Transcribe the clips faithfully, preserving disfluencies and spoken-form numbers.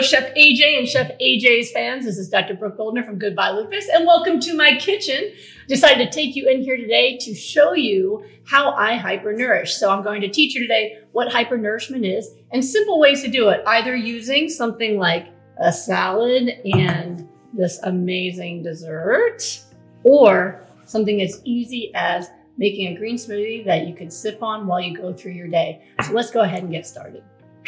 Hello, Chef A J and Chef A J's fans. This is Doctor Brooke Goldner from Goodbye Lupus, and welcome to my kitchen. Decided to take you in here today to show you how I hyper-nourish. So I'm going to teach you today what hyper-nourishment is and simple ways to do it, either using something like a salad and this amazing dessert, or something as easy as making a green smoothie that you can sip on while you go through your day. So let's go ahead and get started.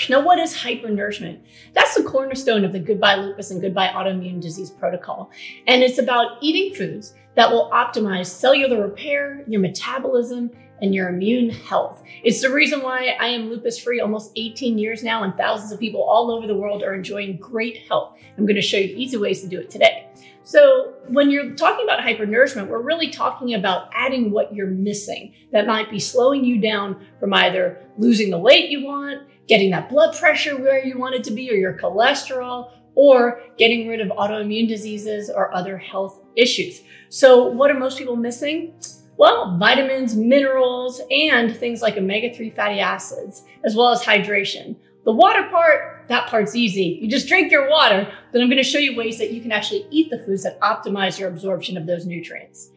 Now, what is hyper-nourishment? That's the cornerstone of the Goodbye Lupus and Goodbye Autoimmune Disease Protocol. And it's about eating foods that will optimize cellular repair, your metabolism, and your immune health. It's the reason why I am lupus-free almost eighteen years now, and thousands of people all over the world are enjoying great health. I'm going to show you easy ways to do it today. So when you're talking about hyper-nourishment, we're really talking about adding what you're missing. That might be slowing you down from either losing the weight you want, getting that blood pressure where you want it to be, or your cholesterol, or getting rid of autoimmune diseases or other health issues. So what are most people missing? Well, vitamins, minerals, and things like omega three fatty acids, as well as hydration. The water part, that part's easy. You just drink your water, but I'm gonna show you ways that you can actually eat the foods that optimize your absorption of those nutrients.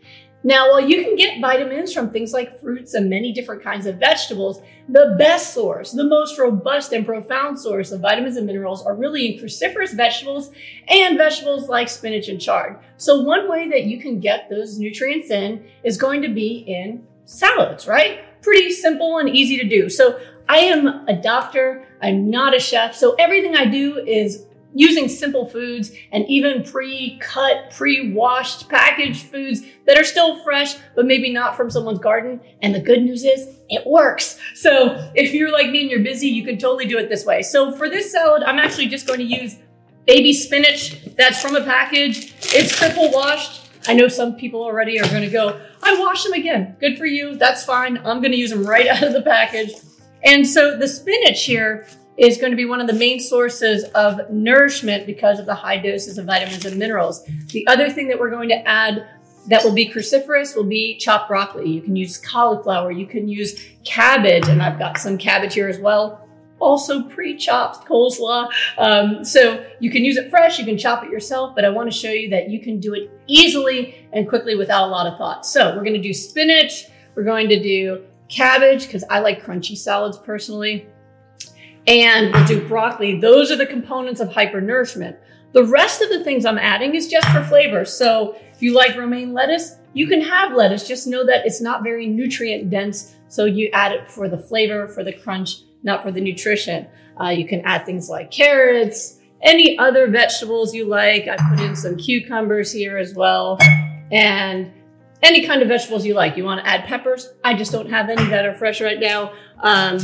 Now, while you can get vitamins from things like fruits and many different kinds of vegetables, the best source, the most robust and profound source of vitamins and minerals are really in cruciferous vegetables and vegetables like spinach and chard. So one way that you can get those nutrients in is going to be in salads, right? Pretty simple and easy to do. So I am a doctor, I'm not a chef, so everything I do is using simple foods and even pre-cut, pre-washed packaged foods that are still fresh, but maybe not from someone's garden. And the good news is it works. So if you're like me and you're busy, you can totally do it this way. So for this salad, I'm actually just going to use baby spinach that's from a package. It's triple washed. I know some people already are going to go, I wash them again. Good for you. That's fine. I'm going to use them right out of the package. And so the spinach here is going to be one of the main sources of nourishment because of the high doses of vitamins and minerals. The other thing that we're going to add that will be cruciferous will be chopped broccoli. You can use cauliflower, you can use cabbage, and I've got some cabbage here as well. Also pre-chopped coleslaw. Um, so you can use it fresh, you can chop it yourself, but I want to show you that you can do it easily and quickly without a lot of thought. So we're going to do spinach, we're going to do cabbage, because I like crunchy salads personally, and we'll do broccoli. Those are the components of hyper-nourishment. The rest of the things I'm adding is just for flavor. So if you like romaine lettuce, you can have lettuce. Just know that it's not very nutrient dense. So you add it for the flavor, for the crunch, not for the nutrition. Uh, you can add things like carrots, any other vegetables you like. I put in some cucumbers here as well. And any kind of vegetables you like. You want to add peppers? I just don't have any that are fresh right now. Um,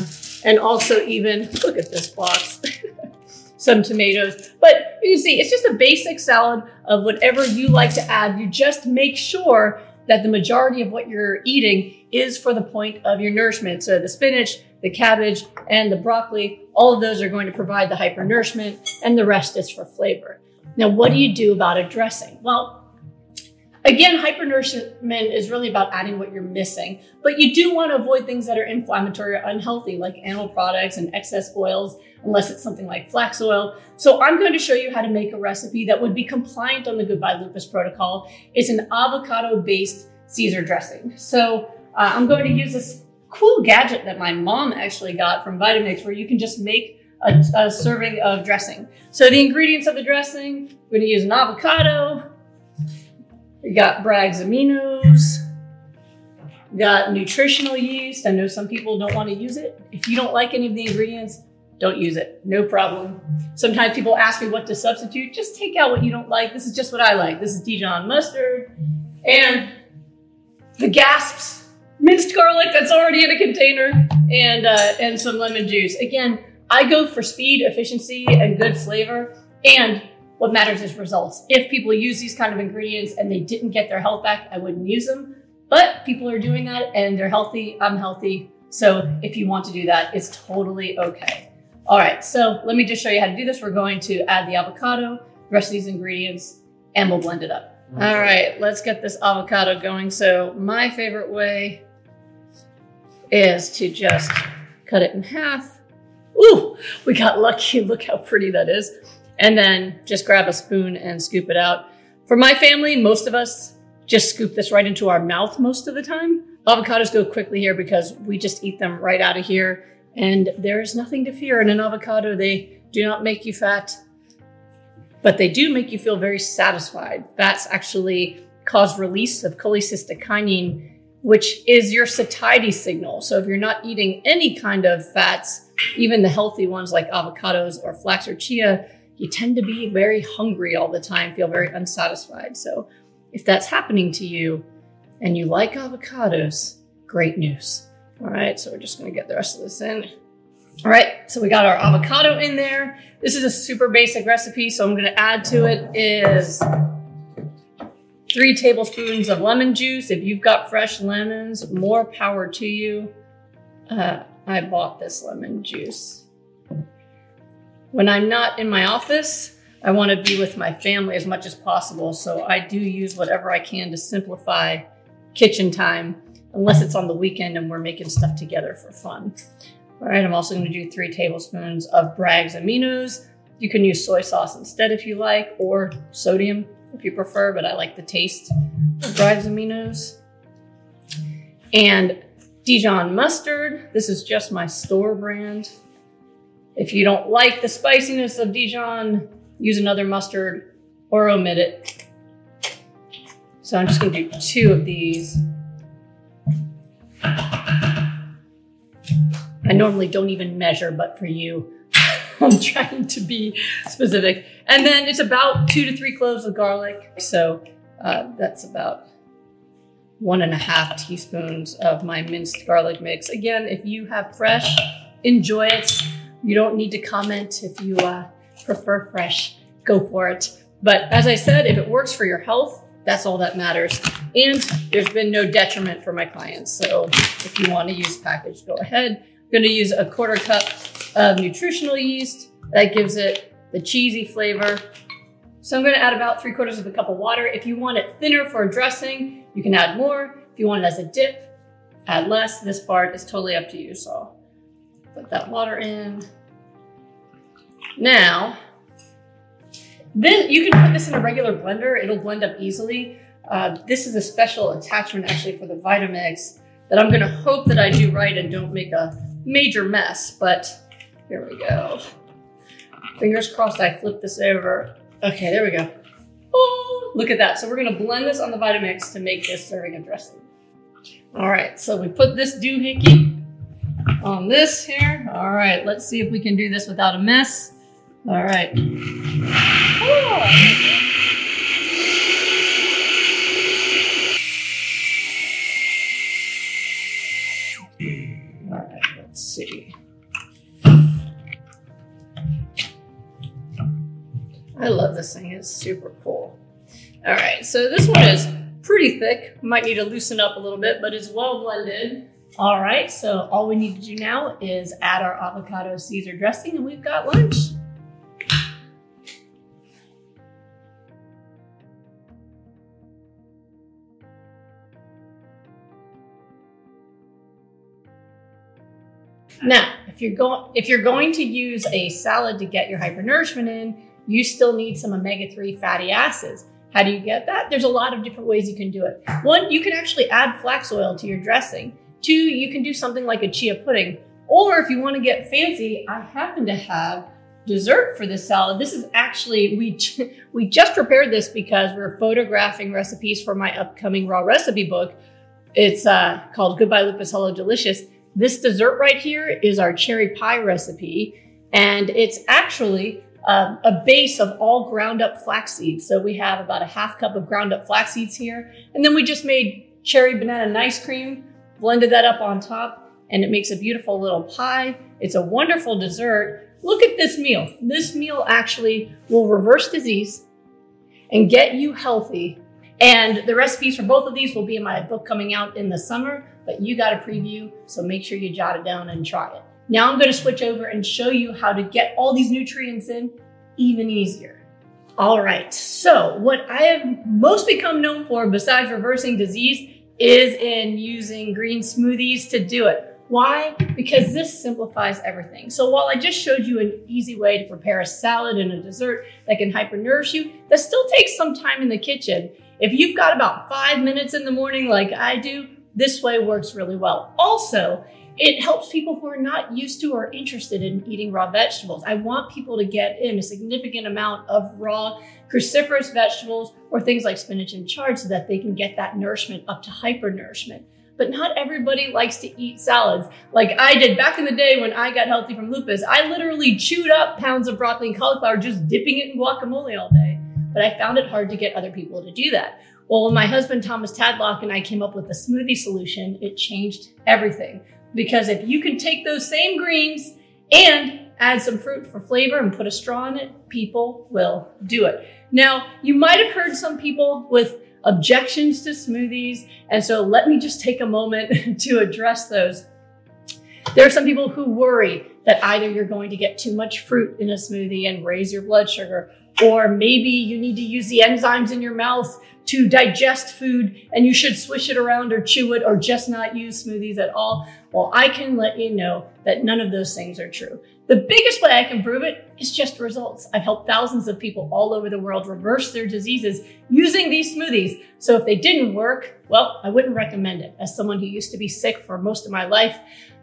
and also even, look at this box, some tomatoes. But you see, it's just a basic salad of whatever you like to add. You just make sure that the majority of what you're eating is for the point of your nourishment. So the spinach, the cabbage, and the broccoli, all of those are going to provide the hyper-nourishment, and the rest is for flavor. Now, what do you do about a dressing? Well, again, hyper-nourishment is really about adding what you're missing, but you do want to avoid things that are inflammatory or unhealthy, like animal products and excess oils, unless it's something like flax oil. So I'm going to show you how to make a recipe that would be compliant on the Goodbye Lupus protocol. It's an avocado-based Caesar dressing. So uh, I'm going to use this cool gadget that my mom actually got from Vitamix, where you can just make a, a serving of dressing. So the ingredients of the dressing, we're going to use an avocado. We got Bragg's Aminos, we got nutritional yeast. I know some people don't want to use it. If you don't like any of the ingredients, don't use it, no problem. Sometimes people ask me what to substitute. Just take out what you don't like. This is just what I like. This is Dijon mustard and the gasps, minced garlic that's already in a container, and, uh, and some lemon juice. Again, I go for speed, efficiency, and good flavor, and what matters is results. If people use these kind of ingredients and they didn't get their health back, I wouldn't use them. But people are doing that and they're healthy, I'm healthy. So if you want to do that, it's totally okay. All right, so let me just show you how to do this. We're going to add the avocado, the rest of these ingredients, and we'll blend it up. Okay. All right, let's get this avocado going. So my favorite way is to just cut it in half. Ooh, we got lucky, look how pretty that is. and then just grab a spoon and scoop it out. For my family, most of us just scoop this right into our mouth most of the time. Avocados go quickly here because we just eat them right out of here, and there is nothing to fear in an avocado. They do not make you fat, but they do make you feel very satisfied. Fats actually cause release of cholecystokinin, which is your satiety signal. So if you're not eating any kind of fats, even the healthy ones like avocados or flax or chia, you tend to be very hungry all the time, feel very unsatisfied. So if that's happening to you and you like avocados, great news. All right, so we're just gonna get the rest of this in. All right, so we got our avocado in there. This is a super basic recipe, so I'm gonna add to it is three tablespoons of lemon juice. If you've got fresh lemons, more power to you. Uh, I bought this lemon juice. When I'm not in my office, I want to be with my family as much as possible. So I do use whatever I can to simplify kitchen time, unless it's on the weekend and we're making stuff together for fun. All right, I'm also gonna do three tablespoons of Bragg's Aminos. You can use soy sauce instead if you like, or sodium if you prefer, but I like the taste of Bragg's Aminos. And Dijon mustard. This is just my store brand. If you don't like the spiciness of Dijon, use another mustard or omit it. So I'm just gonna do two of these. I normally don't even measure, but for you, I'm trying to be specific. And then it's about two to three cloves of garlic. So uh, that's about one and a half teaspoons of my minced garlic mix. Again, if you have fresh, enjoy it. You don't need to comment if you uh, prefer fresh, go for it. But as I said, if it works for your health, that's all that matters. And there's been no detriment for my clients. So if you want to use packaged, go ahead. I'm going to use a quarter cup of nutritional yeast. That gives it the cheesy flavor. So I'm going to add about three quarters of a cup of water. If you want it thinner for dressing, you can add more. If you want it as a dip, add less. This part is totally up to you. So put that water in. Now, this, you can put this in a regular blender. It'll blend up easily. Uh, this is a special attachment actually for the Vitamix that I'm gonna hope that I do right and don't make a major mess, but here we go. Fingers crossed I flip this over. Okay, there we go. Oh, look at that. So we're gonna blend this on the Vitamix to make this serving of dressing. All right, so we put this doohickey on this here. All right, let's see if we can do this without a mess. All right. Oh. All right, let's see. I love this thing, it's super cool. All right, so this one is pretty thick. Might need to loosen up a little bit, but it's well blended. All right, so all we need to do now is add our avocado Caesar dressing and we've got lunch. Now, if you're going if you're going to use a salad to get your hypernourishment in, you still need some omega three fatty acids. How do you get that? There's a lot of different ways you can do it. One, you can actually add flax oil to your dressing. Two, you can do something like a chia pudding. Or if you want to get fancy, I happen to have dessert for this salad. This is actually, we, we just prepared this because we're photographing recipes for my upcoming raw recipe book. It's uh, called Goodbye Lupus Hello Delicious. This dessert right here is our cherry pie recipe, and it's actually um, a base of all ground up flax seeds. So we have about a half cup of ground up flax seeds here. And then we just made cherry banana ice cream, blended that up on top, and it makes a beautiful little pie. It's a wonderful dessert. Look at this meal. This meal actually will reverse disease and get you healthy. And the recipes for both of these will be in my book coming out in the summer, but you got a preview, so make sure you jot it down and try it. Now I'm gonna switch over and show you how to get all these nutrients in even easier. All right, so what I have most become known for besides reversing disease is in using green smoothies to do it. Why? Because this simplifies everything. So while I just showed you an easy way to prepare a salad and a dessert that can hyper-nourish you, that still takes some time in the kitchen. If you've got about five minutes in the morning like I do, this way works really well. Also, it helps people who are not used to or interested in eating raw vegetables. I want people to get in a significant amount of raw cruciferous vegetables or things like spinach and chard so that they can get that nourishment up to hyper-nourishment. But not everybody likes to eat salads. Like I did back in the day when I got healthy from lupus, I literally chewed up pounds of broccoli and cauliflower, just dipping it in guacamole all day. But I found it hard to get other people to do that. Well, when my husband, Thomas Tadlock, and I came up with a smoothie solution, it changed everything. Because if you can take those same greens and add some fruit for flavor and put a straw in it, people will do it. Now, you might have heard some people with objections to smoothies. And so let me just take a moment to address those. There are some people who worry that either you're going to get too much fruit in a smoothie and raise your blood sugar, or maybe you need to use the enzymes in your mouth to digest food and you should swish it around or chew it or just not use smoothies at all. Well, I can let you know that none of those things are true. The biggest way I can prove it is just results. I've helped thousands of people all over the world reverse their diseases using these smoothies. So if they didn't work, well, I wouldn't recommend it. As someone who used to be sick for most of my life,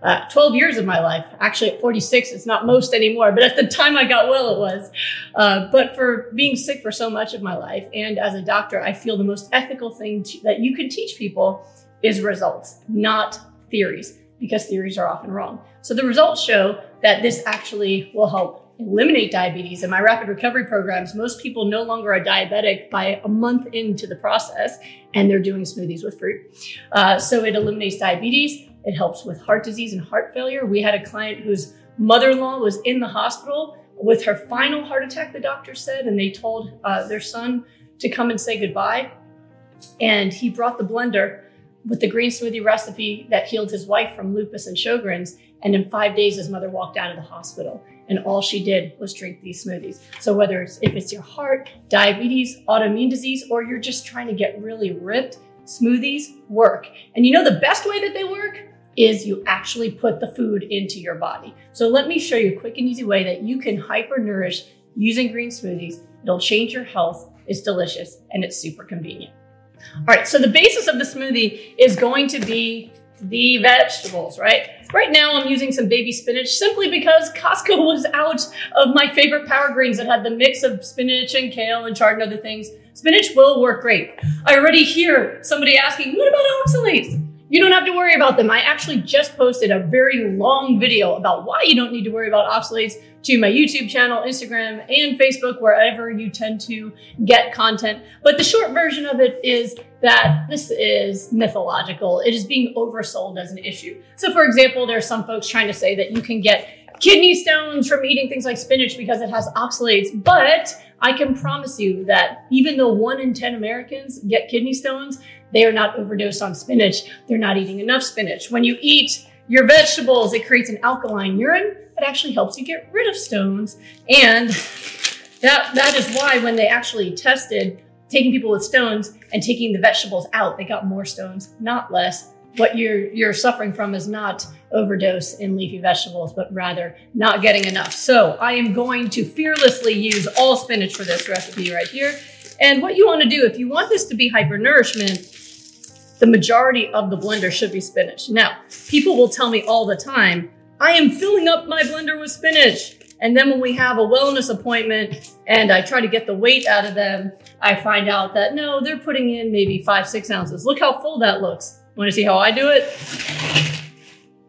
uh, twelve years of my life, actually at forty-six, it's not most anymore, but at the time I got well, it was. Uh, but for being sick for so much of my life, and as a doctor, I feel the most ethical thing to, that you can teach people is results, not theories, because theories are often wrong. So the results show that this actually will help eliminate diabetes. In my rapid recovery programs, most people no longer are diabetic by a month into the process, and they're doing smoothies with fruit. Uh, so it eliminates diabetes. It helps with heart disease and heart failure. We had a client whose mother-in-law was in the hospital with her final heart attack, the doctor said, and they told uh, their son to come and say goodbye. And he brought the blender with the green smoothie recipe that healed his wife from lupus and Sjogren's. And in five days, his mother walked out of the hospital and all she did was drink these smoothies. So whether it's, if it's your heart, diabetes, autoimmune disease, or you're just trying to get really ripped, smoothies work. And you know the best way that they work is you actually put the food into your body. So let me show you a quick and easy way that you can hyper-nourish using green smoothies. It'll change your health, it's delicious, and it's super convenient. All right, so the basis of the smoothie is going to be the vegetables, right? Right now I'm using some baby spinach simply because Costco was out of my favorite power greens that had the mix of spinach and kale and chard and other things. Spinach will work great. I already hear somebody asking, what about oxalates? You don't have to worry about them. I actually just posted a very long video about why you don't need to worry about oxalates to my YouTube channel, Instagram, and Facebook, wherever you tend to get content. But the short version of it is that this is mythological. It is being oversold as an issue. So for example, there are some folks trying to say that you can get kidney stones from eating things like spinach because it has oxalates, but I can promise you that even though one in ten Americans get kidney stones, they are not overdosed on spinach. They're not eating enough spinach. When you eat your vegetables, it creates an alkaline urine that actually helps you get rid of stones. And that, that is why when they actually tested taking people with stones and taking the vegetables out, they got more stones, not less. What you're, you're suffering from is not overdose in leafy vegetables, but rather not getting enough. So I am going to fearlessly use all spinach for this recipe right here. And what you want to do, if you want this to be hyper-nourishment, the majority of the blender should be spinach. Now, people will tell me all the time, I am filling up my blender with spinach. And then when we have a wellness appointment and I try to get the weight out of them, I find out that no, they're putting in maybe five, six ounces. Look how full that looks. Want to see how I do it?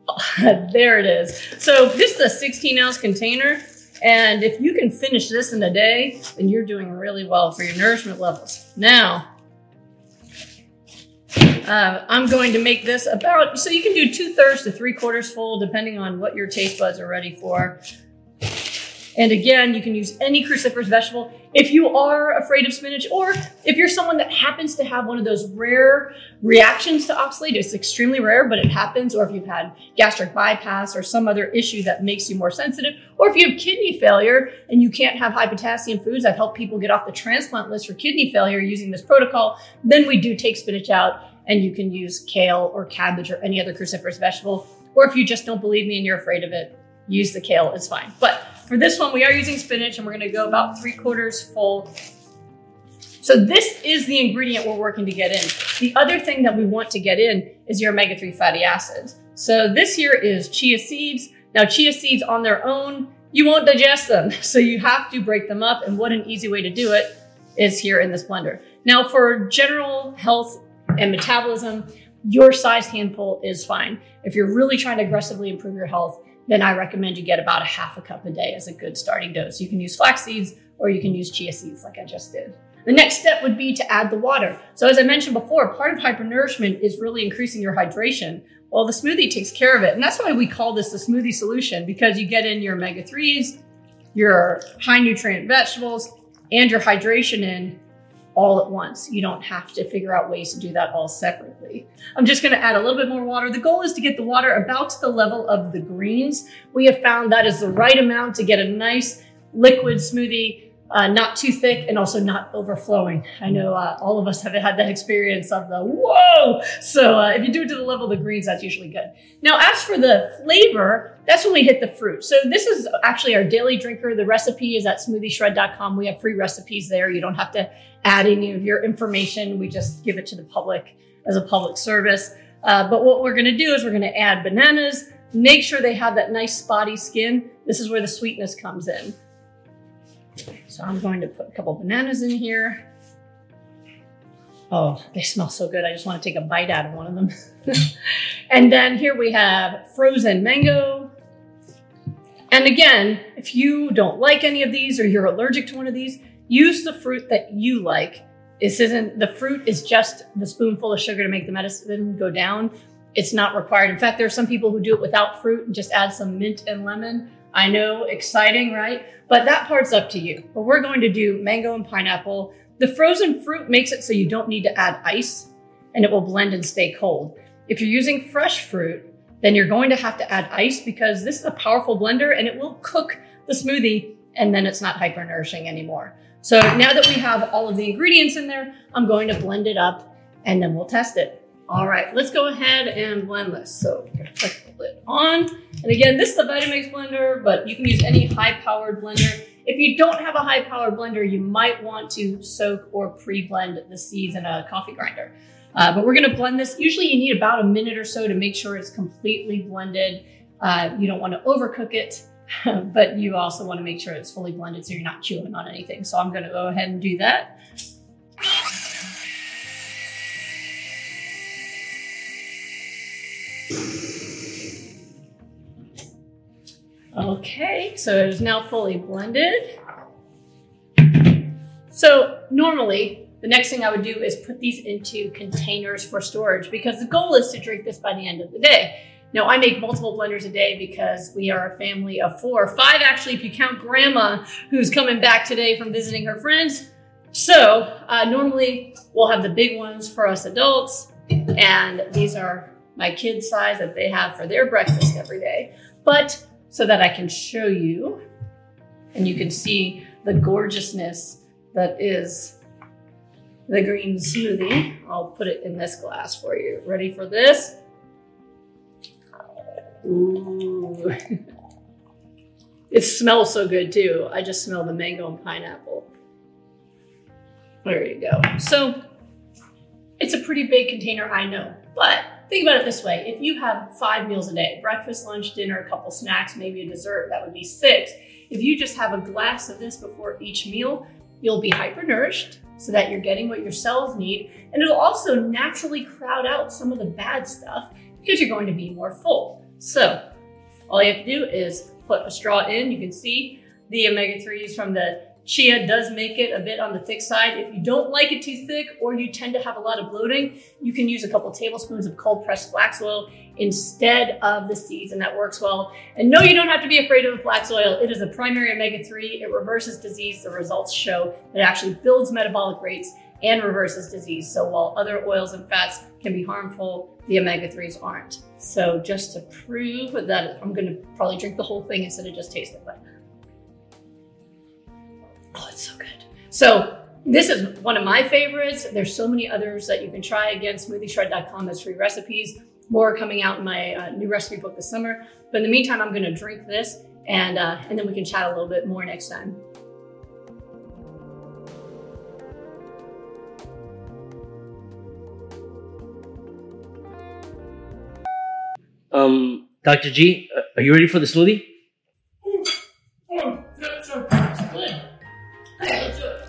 Oh, there it is. So this is a sixteen ounce container. And if you can finish this in a day, then you're doing really well for your nourishment levels. Now, uh, I'm going to make this about, so you can do two thirds to three quarters full, depending on what your taste buds are ready for. And again, you can use any cruciferous vegetable. If you are afraid of spinach, or if you're someone that happens to have one of those rare reactions to oxalate, it's extremely rare, but it happens, or if you've had gastric bypass or some other issue that makes you more sensitive, or if you have kidney failure and you can't have high potassium foods, I've helped people get off the transplant list for kidney failure using this protocol, then we do take spinach out and you can use kale or cabbage or any other cruciferous vegetable. Or if you just don't believe me and you're afraid of it, use the kale, it's fine. But for this one, we are using spinach and we're gonna go about three quarters full. So this is the ingredient we're working to get in. The other thing that we want to get in is your omega three fatty acids. So this here is chia seeds. Now chia seeds on their own, you won't digest them. So you have to break them up, and what an easy way to do it is here in this blender. Now for general health and metabolism, your size handful is fine. If you're really trying to aggressively improve your health, then I recommend you get about a half a cup a day as a good starting dose. You can use flax seeds or you can use chia seeds like I just did. The next step would be to add the water. So as I mentioned before, part of hypernourishment is really increasing your hydration. Well, the smoothie takes care of it. And that's why we call this the smoothie solution, because you get in your omega threes, your high nutrient vegetables, and your hydration in all at once. You don't have to figure out ways to do that all separately. I'm just gonna add a little bit more water. The goal is to get the water about to the level of the greens. We have found that is the right amount to get a nice liquid smoothie, uh, not too thick and also not overflowing. I know uh, all of us have had that experience of the whoa. So uh, if you do it to the level of the greens, that's usually good. Now, as for the flavor, that's when we hit the fruit. So this is actually our daily drinker. The recipe is at smoothie shred dot com. We have free recipes there. You don't have to add any of your information. We just give it to the public as a public service. Uh, but what we're going to do is we're going to add bananas, make sure they have that nice spotty skin. This is where the sweetness comes in. So I'm going to put a couple bananas in here. Oh, they smell so good. I just want to take a bite out of one of them. And then here we have frozen mango. And again, if you don't like any of these or you're allergic to one of these, use the fruit that you like. This isn't, the fruit is just the spoonful of sugar to make the medicine go down. It's not required. In fact, there are some people who do it without fruit and just add some mint and lemon. I know, exciting, right? But that part's up to you. But we're going to do mango and pineapple. The frozen fruit makes it so you don't need to add ice and it will blend and stay cold. If you're using fresh fruit, then you're going to have to add ice because this is a powerful blender and it will cook the smoothie and then it's not hyper nourishing anymore. So now that we have all of the ingredients in there, I'm going to blend it up and then we'll test it. All right, let's go ahead and blend this. So we're gonna click the lid on. And again, this is a Vitamix blender, but you can use any high powered blender. If you don't have a high powered blender, you might want to soak or pre-blend the seeds in a coffee grinder. Uh, but we're gonna blend this. Usually you need about a minute or so to make sure it's completely blended. Uh, you don't wanna overcook it. But you also want to make sure it's fully blended so you're not chewing on anything. So I'm going to go ahead and do that. Okay, so it is now fully blended. So normally the next thing I would do is put these into containers for storage because the goal is to drink this by the end of the day. Now, I make multiple blenders a day because we are a family of four, five actually, if you count grandma, who's coming back today from visiting her friends. So uh, normally we'll have the big ones for us adults. And these are my kids' size that they have for their breakfast every day. But so that I can show you and you can see the gorgeousness that is the green smoothie. I'll put it in this glass for you. Ready for this? Ooh. It smells so good too. I just smell the mango and pineapple. There you go. So it's a pretty big container, I know, but think about it this way. If you have five meals a day, breakfast, lunch, dinner, a couple snacks, maybe a dessert, that would be six. If you just have a glass of this before each meal, you'll be hyper-nourished so that you're getting what your cells need. And it'll also naturally crowd out some of the bad stuff because you're going to be more full. So all you have to do is put a straw in. You can see the omega threes from the chia does make it a bit on the thick side. If you don't like it too thick or you tend to have a lot of bloating, you can use a couple tablespoons of cold pressed flax oil instead of the seeds, and that works well. And no, you don't have to be afraid of the flax oil. It is a primary omega three. It reverses disease. The results show that it actually builds metabolic rates and reverses disease. So while other oils and fats can be harmful, the omega threes aren't. So just to prove that, I'm gonna probably drink the whole thing instead of just taste it. But oh, it's so good. So this is one of my favorites. There's so many others that you can try. Again, smoothie shred dot com has free recipes. more coming out in my uh, new recipe book this summer. But in the meantime, I'm gonna drink this and, uh, and then we can chat a little bit more next time. Um, Doctor G, are you ready for the smoothie? Oh, that's a good.